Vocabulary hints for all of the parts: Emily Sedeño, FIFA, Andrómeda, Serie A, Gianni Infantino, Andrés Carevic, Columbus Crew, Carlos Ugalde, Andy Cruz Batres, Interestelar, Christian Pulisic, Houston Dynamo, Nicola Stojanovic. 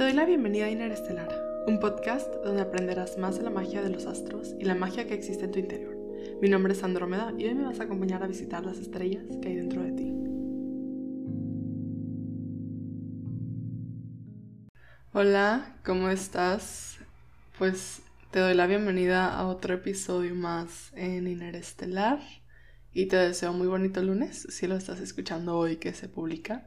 Te doy la bienvenida a Interestelar, un podcast donde aprenderás más de la magia de los astros y la magia que existe en tu interior. Mi nombre es Andrómeda y hoy me vas a acompañar a visitar las estrellas que hay dentro de ti. Hola, ¿cómo estás? Pues te doy la bienvenida a otro episodio más en Interestelar y te deseo muy bonito lunes, si lo estás escuchando hoy que se publica.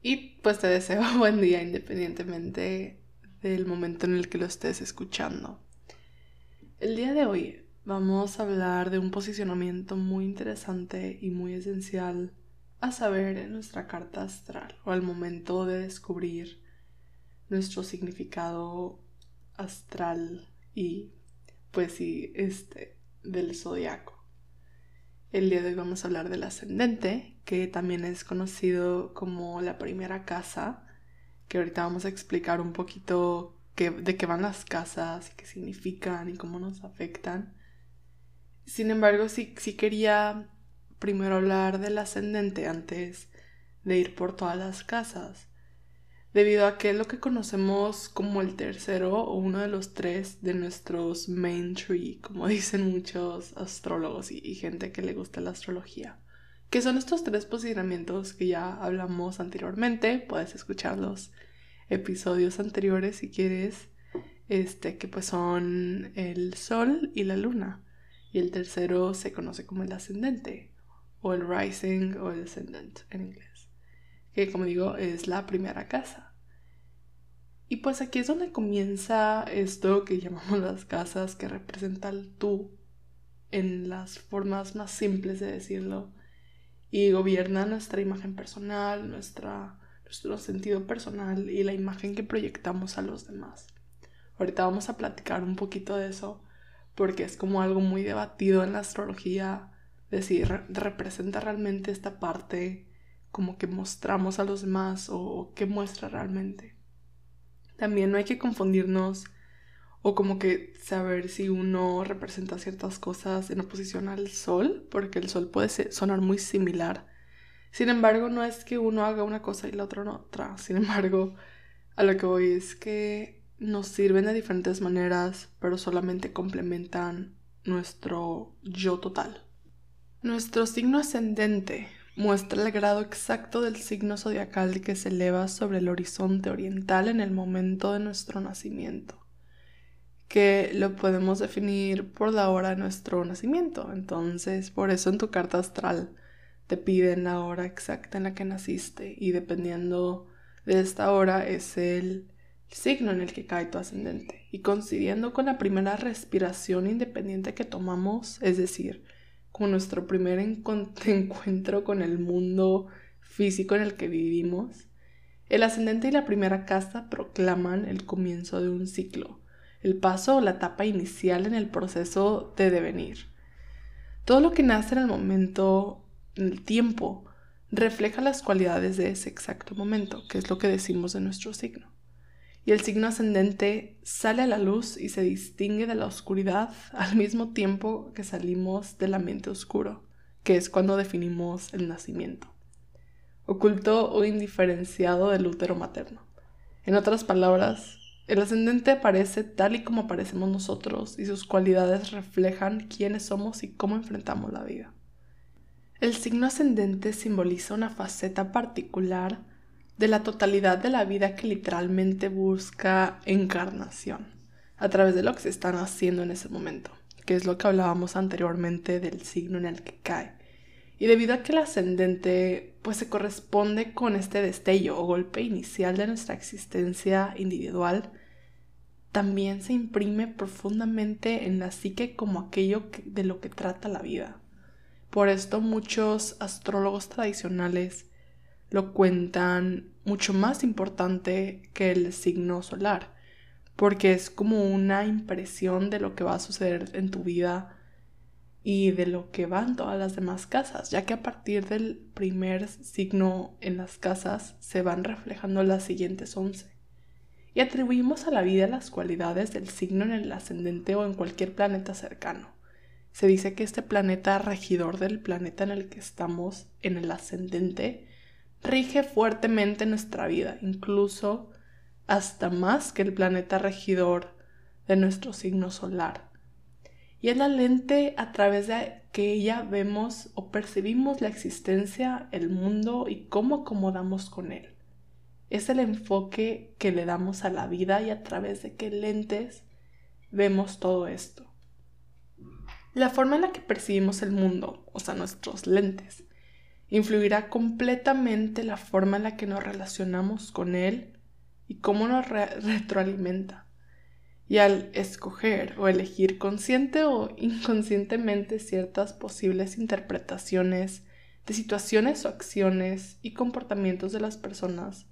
Y pues te deseo buen día independientemente del momento en el que lo estés escuchando. El día de hoy vamos a hablar de un posicionamiento muy interesante y muy esencial a saber en nuestra carta astral o al momento de descubrir nuestro significado astral y pues sí, del zodiaco. El día de hoy vamos a hablar del ascendente, que también es conocido como la primera casa, que ahorita vamos a explicar un poquito de qué van las casas, qué significan y cómo nos afectan. Sin embargo, sí quería primero hablar del ascendente antes de ir por todas las casas, debido a que es lo que conocemos como el tercero o uno de los tres de nuestros main tree, como dicen muchos astrólogos y gente que le gusta la astrología, que son estos tres posicionamientos que ya hablamos anteriormente. Puedes escuchar los episodios anteriores si quieres, que pues son el sol y la luna, y el tercero se conoce como el ascendente o el rising o el ascendant en inglés, que como digo es la primera casa. Y pues aquí es donde comienza esto que llamamos las casas, que representa el tú en las formas más simples de decirlo, y gobierna nuestra imagen personal, nuestro sentido personal y la imagen que proyectamos a los demás. Ahorita vamos a platicar un poquito de eso porque es como algo muy debatido en la astrología, decir, representa realmente esta parte como que mostramos a los demás o qué muestra realmente. También no hay que confundirnos o como que saber si uno representa ciertas cosas en oposición al sol, porque el sol puede sonar muy similar. Sin embargo, no es que uno haga una cosa y la otra no otra. Sin embargo, a lo que voy es que nos sirven de diferentes maneras, pero solamente complementan nuestro yo total. Nuestro signo ascendente muestra el grado exacto del signo zodiacal que se eleva sobre el horizonte oriental en el momento de nuestro nacimiento, que lo podemos definir por la hora de nuestro nacimiento. Entonces, por eso en tu carta astral te piden la hora exacta en la que naciste, y dependiendo de esta hora es el signo en el que cae tu ascendente. Y coincidiendo con la primera respiración independiente que tomamos, es decir, con nuestro primer encuentro con el mundo físico en el que vivimos, el ascendente y la primera casa proclaman el comienzo de un ciclo, el paso o la etapa inicial en el proceso de devenir. Todo lo que nace en el momento, en el tiempo, refleja las cualidades de ese exacto momento, que es lo que decimos de nuestro signo. Y el signo ascendente sale a la luz y se distingue de la oscuridad al mismo tiempo que salimos del ambiente oscuro, que es cuando definimos el nacimiento, oculto o indiferenciado del útero materno. En otras palabras, el ascendente aparece tal y como aparecemos nosotros, y sus cualidades reflejan quiénes somos y cómo enfrentamos la vida. El signo ascendente simboliza una faceta particular de la totalidad de la vida que literalmente busca encarnación a través de lo que se están haciendo en ese momento, que es lo que hablábamos anteriormente del signo en el que cae. Y debido a que el ascendente pues se corresponde con este destello o golpe inicial de nuestra existencia individual, también se imprime profundamente en la psique como aquello de lo que trata la vida. Por esto muchos astrólogos tradicionales lo cuentan mucho más importante que el signo solar, porque es como una impresión de lo que va a suceder en tu vida y de lo que van todas las demás casas, ya que a partir del primer signo en las casas se van reflejando las siguientes 11. Y atribuimos a la vida las cualidades del signo en el ascendente o en cualquier planeta cercano. Se dice que este planeta regidor del planeta en el que estamos, en el ascendente, rige fuertemente nuestra vida, incluso hasta más que el planeta regidor de nuestro signo solar. Y es la lente a través de que ella vemos o percibimos la existencia, el mundo y cómo acomodamos con él. Es el enfoque que le damos a la vida y a través de qué lentes vemos todo esto. La forma en la que percibimos el mundo, o sea, nuestros lentes, influirá completamente la forma en la que nos relacionamos con él y cómo nos retroalimenta. Y al escoger o elegir consciente o inconscientemente ciertas posibles interpretaciones de situaciones o acciones y comportamientos de las personas,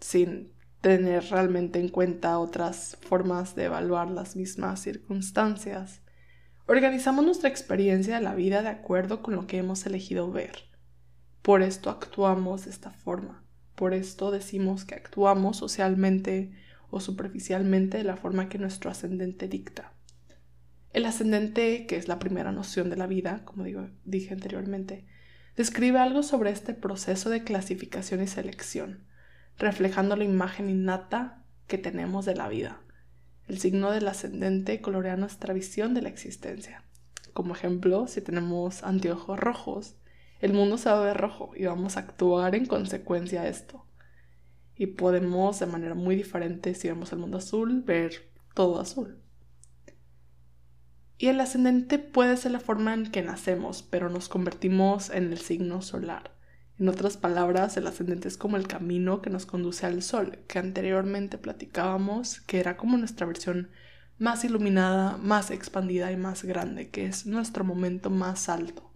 sin tener realmente en cuenta otras formas de evaluar las mismas circunstancias, organizamos nuestra experiencia de la vida de acuerdo con lo que hemos elegido ver. Por esto actuamos de esta forma, por esto decimos que actuamos socialmente o superficialmente de la forma que nuestro ascendente dicta. El ascendente, que es la primera noción de la vida, como dije anteriormente, describe algo sobre este proceso de clasificación y selección, reflejando la imagen innata que tenemos de la vida. El signo del ascendente colorea nuestra visión de la existencia. Como ejemplo, si tenemos anteojos rojos, el mundo se va a ver rojo y vamos a actuar en consecuencia a esto. Y podemos, de manera muy diferente, si vemos el mundo azul, ver todo azul. Y el ascendente puede ser la forma en que nacemos, pero nos convertimos en el signo solar. En otras palabras, el ascendente es como el camino que nos conduce al sol, que anteriormente platicábamos, que era como nuestra versión más iluminada, más expandida y más grande, que es nuestro momento más alto.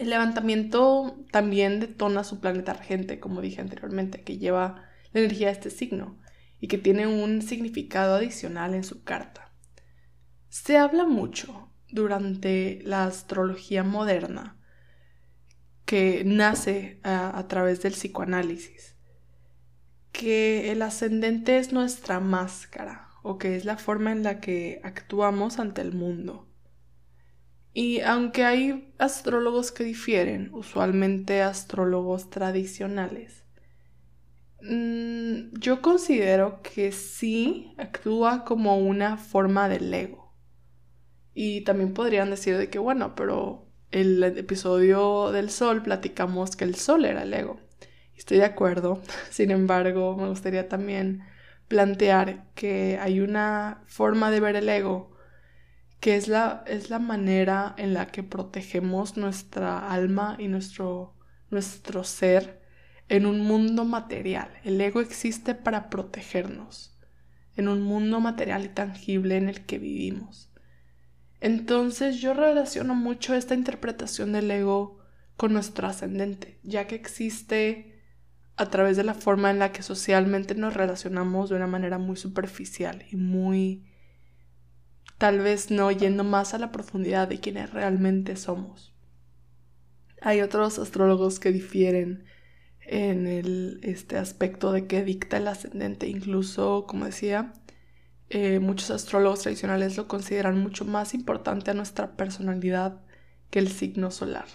El levantamiento también detona su planeta regente, como dije anteriormente, que lleva la energía de este signo y que tiene un significado adicional en su carta. Se habla mucho durante la astrología moderna, que nace a través del psicoanálisis, que el ascendente es nuestra máscara o que es la forma en la que actuamos ante el mundo. Y aunque hay astrólogos que difieren, usualmente astrólogos tradicionales, yo considero que sí actúa como una forma del ego. Y también podrían decir de que bueno, pero el episodio del sol platicamos que el sol era el ego. Estoy de acuerdo, sin embargo me gustaría también plantear que hay una forma de ver el ego que es la manera en la que protegemos nuestra alma y nuestro ser en un mundo material. El ego existe para protegernos en un mundo material y tangible en el que vivimos. Entonces yo relaciono mucho esta interpretación del ego con nuestro ascendente, ya que existe a través de la forma en la que socialmente nos relacionamos de una manera muy superficial y muy, tal vez no yendo más a la profundidad de quienes realmente somos. Hay otros astrólogos que difieren en este aspecto de que dicta el ascendente. Incluso, como decía, muchos astrólogos tradicionales lo consideran mucho más importante a nuestra personalidad que el signo solar.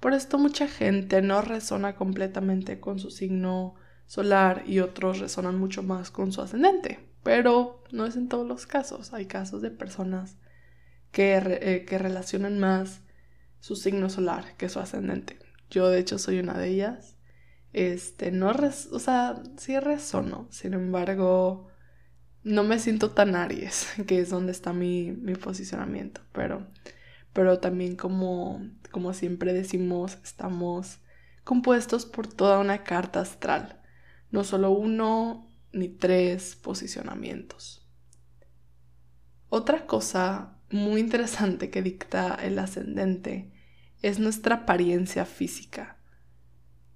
Por esto mucha gente no resona completamente con su signo solar y otros resonan mucho más con su ascendente. Pero no es en todos los casos. Hay casos de personas que relacionan más su signo solar que su ascendente. Yo, de hecho, soy una de ellas. Sí resono. Sin embargo, no me siento tan Aries, que es donde está mi posicionamiento. Pero también, como siempre decimos, estamos compuestos por toda una carta astral. No solo uno ni tres posicionamientos. Otra cosa muy interesante que dicta el ascendente es nuestra apariencia física,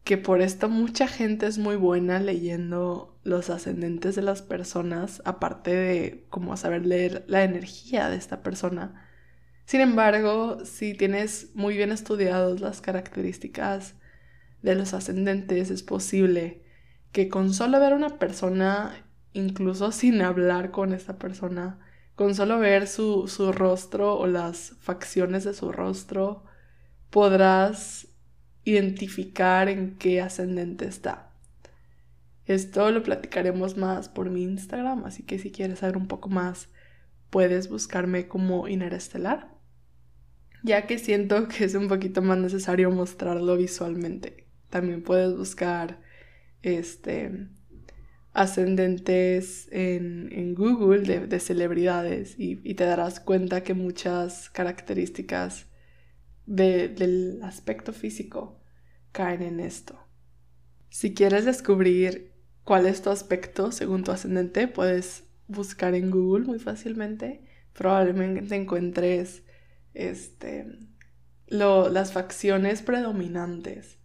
que por esto mucha gente es muy buena leyendo los ascendentes de las personas, aparte de como saber leer la energía de esta persona. Sin embargo, si tienes muy bien estudiadas las características de los ascendentes, es posible que con solo ver a una persona, incluso sin hablar con esta persona, con solo ver su rostro o las facciones de su rostro, podrás identificar en qué ascendente está. Esto lo platicaremos más por mi Instagram, así que si quieres saber un poco más, puedes buscarme como Interestelar, ya que siento que es un poquito más necesario mostrarlo visualmente. También puedes buscar ascendentes en Google de celebridades y te darás cuenta que muchas características del aspecto físico caen en esto. Si quieres descubrir cuál es tu aspecto según tu ascendente, puedes buscar en Google muy fácilmente. Probablemente encuentres las facciones predominantes.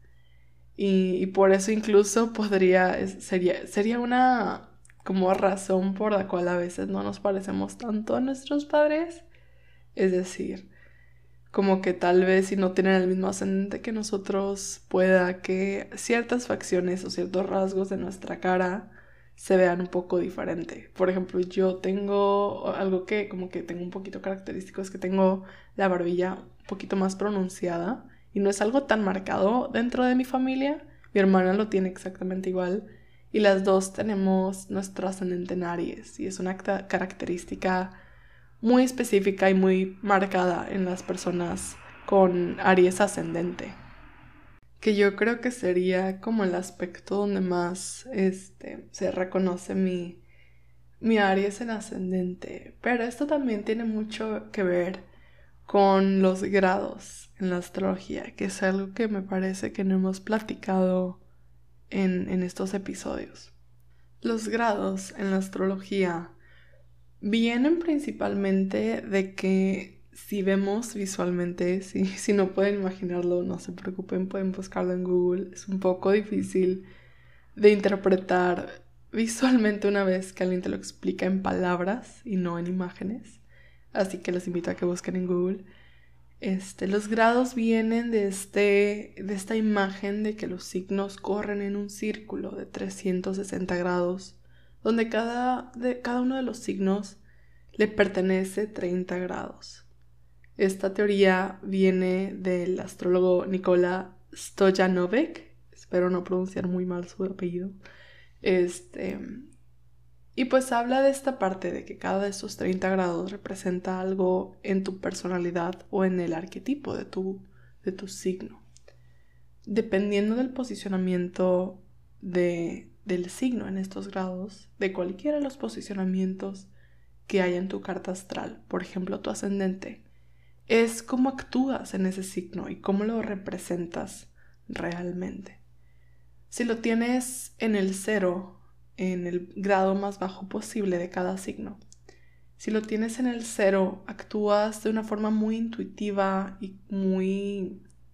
Y por eso incluso sería una como razón por la cual a veces no nos parecemos tanto a nuestros padres. Es decir, como que tal vez si no tienen el mismo ascendente que nosotros, pueda que ciertas facciones o ciertos rasgos de nuestra cara se vean un poco diferente. Por ejemplo, yo tengo algo que como que tengo un poquito característico, es que tengo la barbilla un poquito más pronunciada y no es algo tan marcado dentro de mi familia. Mi hermana lo tiene exactamente igual y las dos tenemos nuestro ascendente en Aries y es una característica muy específica y muy marcada en las personas con Aries ascendente, que yo creo que sería como el aspecto donde más se reconoce mi Aries en ascendente. Pero esto también tiene mucho que ver con los grados en la astrología, que es algo que me parece que no hemos platicado en estos episodios. Los grados en la astrología vienen principalmente de que si vemos visualmente, si no pueden imaginarlo, no se preocupen, pueden buscarlo en Google. Es un poco difícil de interpretar visualmente una vez que alguien te lo explica en palabras y no en imágenes. Así que los invito a que busquen en Google. Los grados vienen de esta imagen de que los signos corren en un círculo de 360 grados, donde cada uno de los signos le pertenece 30 grados. Esta teoría viene del astrólogo Nicola Stojanovic, espero no pronunciar muy mal su apellido, y pues habla de esta parte de que cada de estos 30 grados representa algo en tu personalidad o en el arquetipo de tu signo. Dependiendo del posicionamiento del signo en estos grados, de cualquiera de los posicionamientos que haya en tu carta astral, por ejemplo tu ascendente, es cómo actúas en ese signo y cómo lo representas realmente. Si lo tienes en el 0, en el grado más bajo posible de cada signo, si lo tienes en el 0, actúas de una forma muy intuitiva y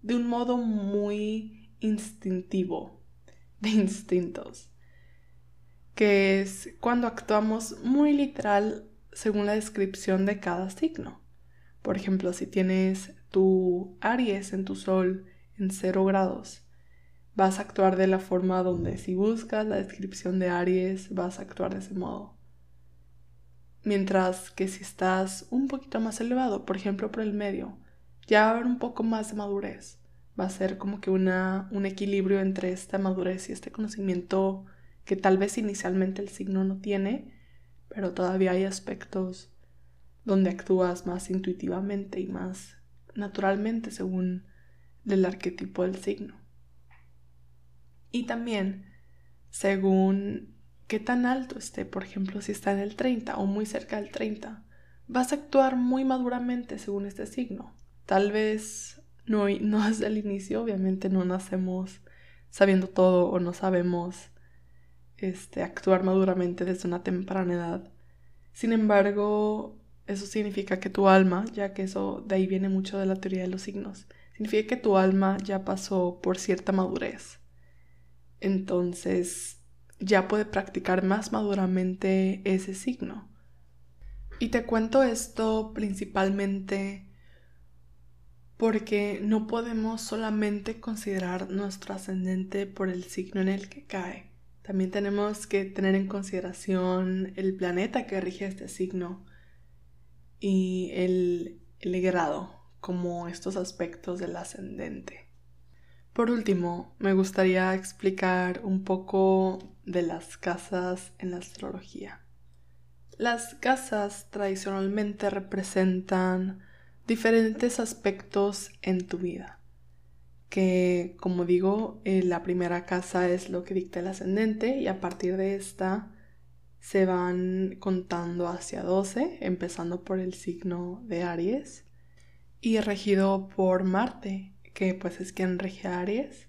de un modo muy instintivo, de instintos, que es cuando actuamos muy literal según la descripción de cada signo. Por ejemplo, si tienes tu Aries en tu sol en 0 grados, vas a actuar de la forma donde si buscas la descripción de Aries, vas a actuar de ese modo. Mientras que si estás un poquito más elevado, por ejemplo por el medio, ya va a haber un poco más de madurez. Va a ser como que un equilibrio entre esta madurez y este conocimiento que tal vez inicialmente el signo no tiene, pero todavía hay aspectos donde actúas más intuitivamente y más naturalmente según el arquetipo del signo. Y también según qué tan alto esté, por ejemplo, si está en el 30 o muy cerca del 30, vas a actuar muy maduramente según este signo. Tal vez no desde el inicio, obviamente no nacemos sabiendo todo o no sabemos actuar maduramente desde una temprana edad. Sin embargo, eso significa que tu alma, ya que eso de ahí viene mucho de la teoría de los signos, significa que tu alma ya pasó por cierta madurez. Entonces ya puede practicar más maduramente ese signo. Y te cuento esto principalmente porque no podemos solamente considerar nuestro ascendente por el signo en el que cae. También tenemos que tener en consideración el planeta que rige este signo y el grado, como estos aspectos del ascendente. Por último, me gustaría explicar un poco de las casas en la astrología. Las casas tradicionalmente representan diferentes aspectos en tu vida, que, como digo, la primera casa es lo que dicta el ascendente, y a partir de esta se van contando hacia 12, empezando por el signo de Aries y regido por Marte, que pues es quien rige a Aries,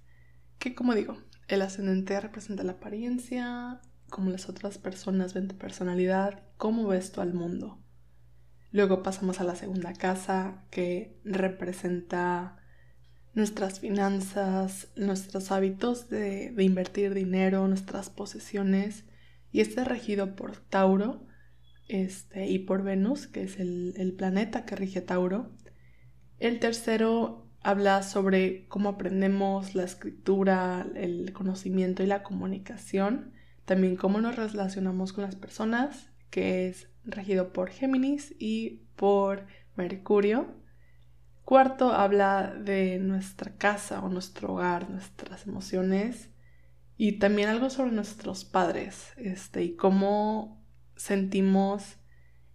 que, como digo, el ascendente representa la apariencia, cómo las otras personas ven tu personalidad, cómo ves tú al mundo. Luego pasamos a la segunda casa, que representa nuestras finanzas, nuestros hábitos de invertir dinero, nuestras posesiones, y este es regido por Tauro y por Venus, que es el planeta que rige Tauro. El tercero habla sobre cómo aprendemos, la escritura, el conocimiento y la comunicación. También cómo nos relacionamos con las personas, que es regido por Géminis y por Mercurio. Cuarto habla de nuestra casa o nuestro hogar, nuestras emociones, y también algo sobre nuestros padres, y cómo sentimos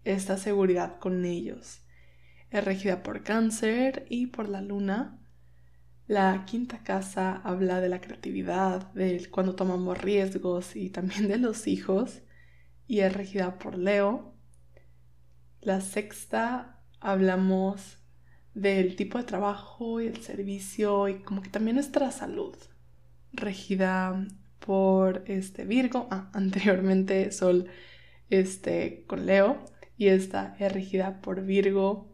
esta seguridad con ellos. Es regida por Cáncer y por la Luna. La quinta casa habla de la creatividad, de cuando tomamos riesgos y también de los hijos, y es regida por Leo. La sexta hablamos del tipo de trabajo y el servicio y como que también nuestra salud, regida por Virgo, anteriormente Sol con Leo, y esta es regida por Virgo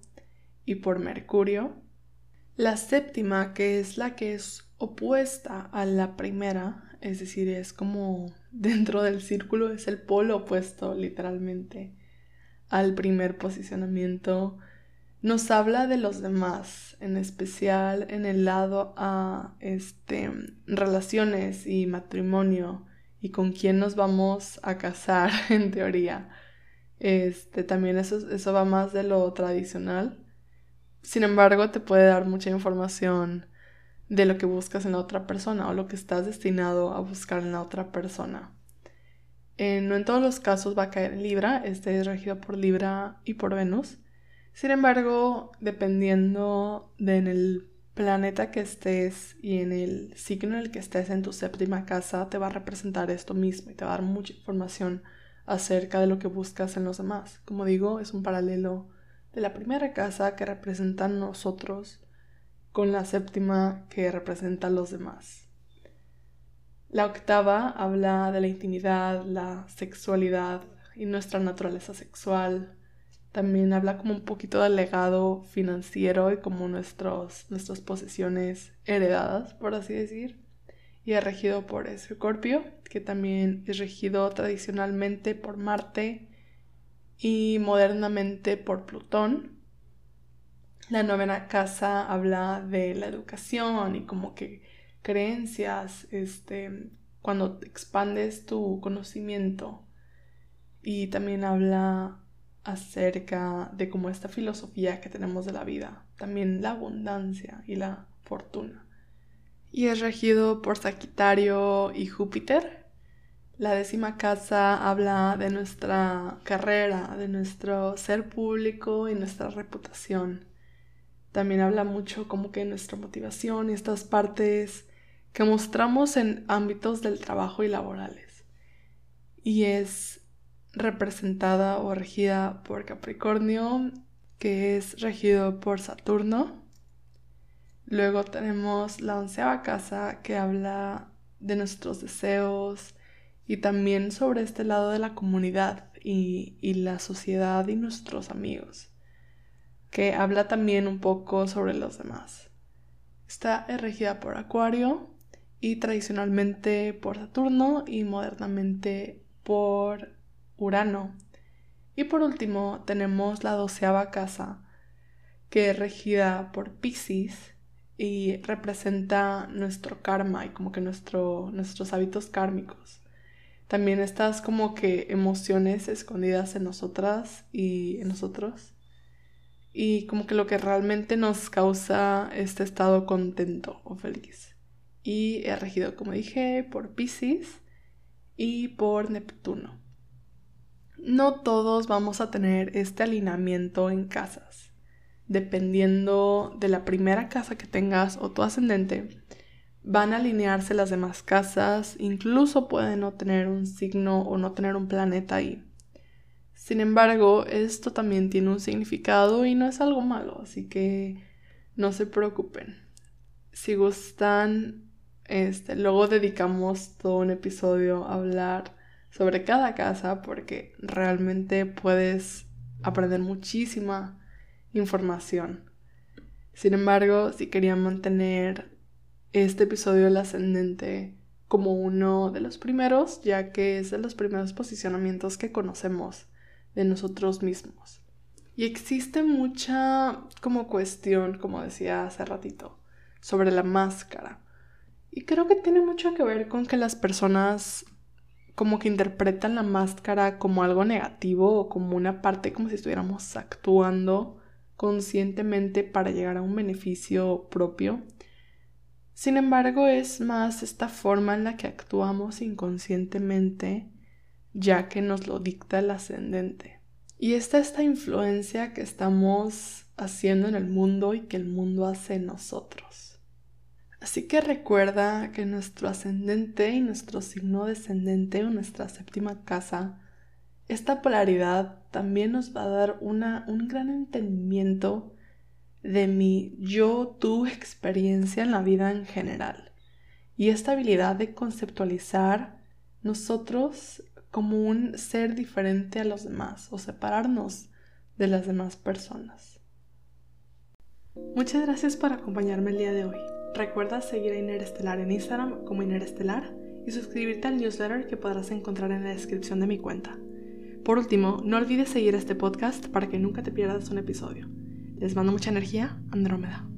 y por Mercurio. La séptima, que es la que es opuesta a la primera, es decir, es como dentro del círculo, es el polo opuesto literalmente al primer posicionamiento, nos habla de los demás, en especial en el lado a relaciones y matrimonio y con quién nos vamos a casar en teoría. También eso va más de lo tradicional. Sin embargo, te puede dar mucha información de lo que buscas en la otra persona o lo que estás destinado a buscar en la otra persona. No en todos los casos va a caer en Libra, es regido por Libra y por Venus. Sin embargo, dependiendo de en el planeta que estés y en el signo en el que estés en tu séptima casa, te va a representar esto mismo y te va a dar mucha información acerca de lo que buscas en los demás. Como digo, es un paralelo de la primera casa, que representa a nosotros, con la séptima, que representa a los demás. La octava habla de la intimidad, la sexualidad y nuestra naturaleza sexual. También habla como un poquito del legado financiero y como nuestras posesiones heredadas, por así decir. Y es regido por Escorpio, que también es regido tradicionalmente por Marte y modernamente por Plutón. La novena casa habla de la educación y como que creencias, cuando expandes tu conocimiento. Y también habla acerca de como esta filosofía que tenemos de la vida, también la abundancia y la fortuna. Y es regido por Sagitario y Júpiter. La décima casa habla de nuestra carrera, de nuestro ser público y nuestra reputación. También habla mucho como que nuestra motivación y estas partes que mostramos en ámbitos del trabajo y laborales. Y es representada o regida por Capricornio, que es regido por Saturno. Luego tenemos la onceava casa, que habla de nuestros deseos y también sobre este lado de la comunidad y la sociedad y nuestros amigos, que habla también un poco sobre los demás. Está regida por Acuario y tradicionalmente por Saturno y modernamente por Urano. Y por último tenemos la doceava casa, que es regida por Piscis y representa nuestro karma y como que nuestros hábitos kármicos. También estas como que emociones escondidas en nosotras y en nosotros, y como que lo que realmente nos causa este estado contento o feliz. Y es regido, como dije, por Piscis. y por Neptuno. No todos vamos a tener este alineamiento en casas. Dependiendo de la primera casa que tengas o tu ascendente, van a alinearse las demás casas, incluso pueden no tener un signo o no tener un planeta ahí. Sin embargo, esto también tiene un significado y no es algo malo, así que no se preocupen. Si gustan, luego dedicamos todo un episodio a hablar sobre cada casa, porque realmente puedes aprender muchísima información. Sin embargo, si querían mantener este episodio del ascendente como uno de los primeros, ya que es de los primeros posicionamientos que conocemos de nosotros mismos. Y existe mucha cuestión, como decía hace ratito, sobre la máscara. Y creo que tiene mucho que ver con que las personas como que interpretan la máscara como algo negativo o como una parte, como si estuviéramos actuando conscientemente para llegar a un beneficio propio. Sin embargo, es más esta forma en la que actuamos inconscientemente, ya que nos lo dicta el ascendente. Y esta influencia que estamos haciendo en el mundo y que el mundo hace en nosotros. Así que recuerda que nuestro ascendente y nuestro signo descendente o nuestra séptima casa, esta polaridad también nos va a dar un gran entendimiento de mi yo, tu experiencia en la vida en general. Y esta habilidad de conceptualizar nosotros como un ser diferente a los demás o separarnos de las demás personas. Muchas gracias por acompañarme el día de hoy. Recuerda seguir a Interestelar en Instagram como Interestelar y suscribirte al newsletter que podrás encontrar en la descripción de mi cuenta. Por último, no olvides seguir este podcast para que nunca te pierdas un episodio. Les mando mucha energía, Andrómeda.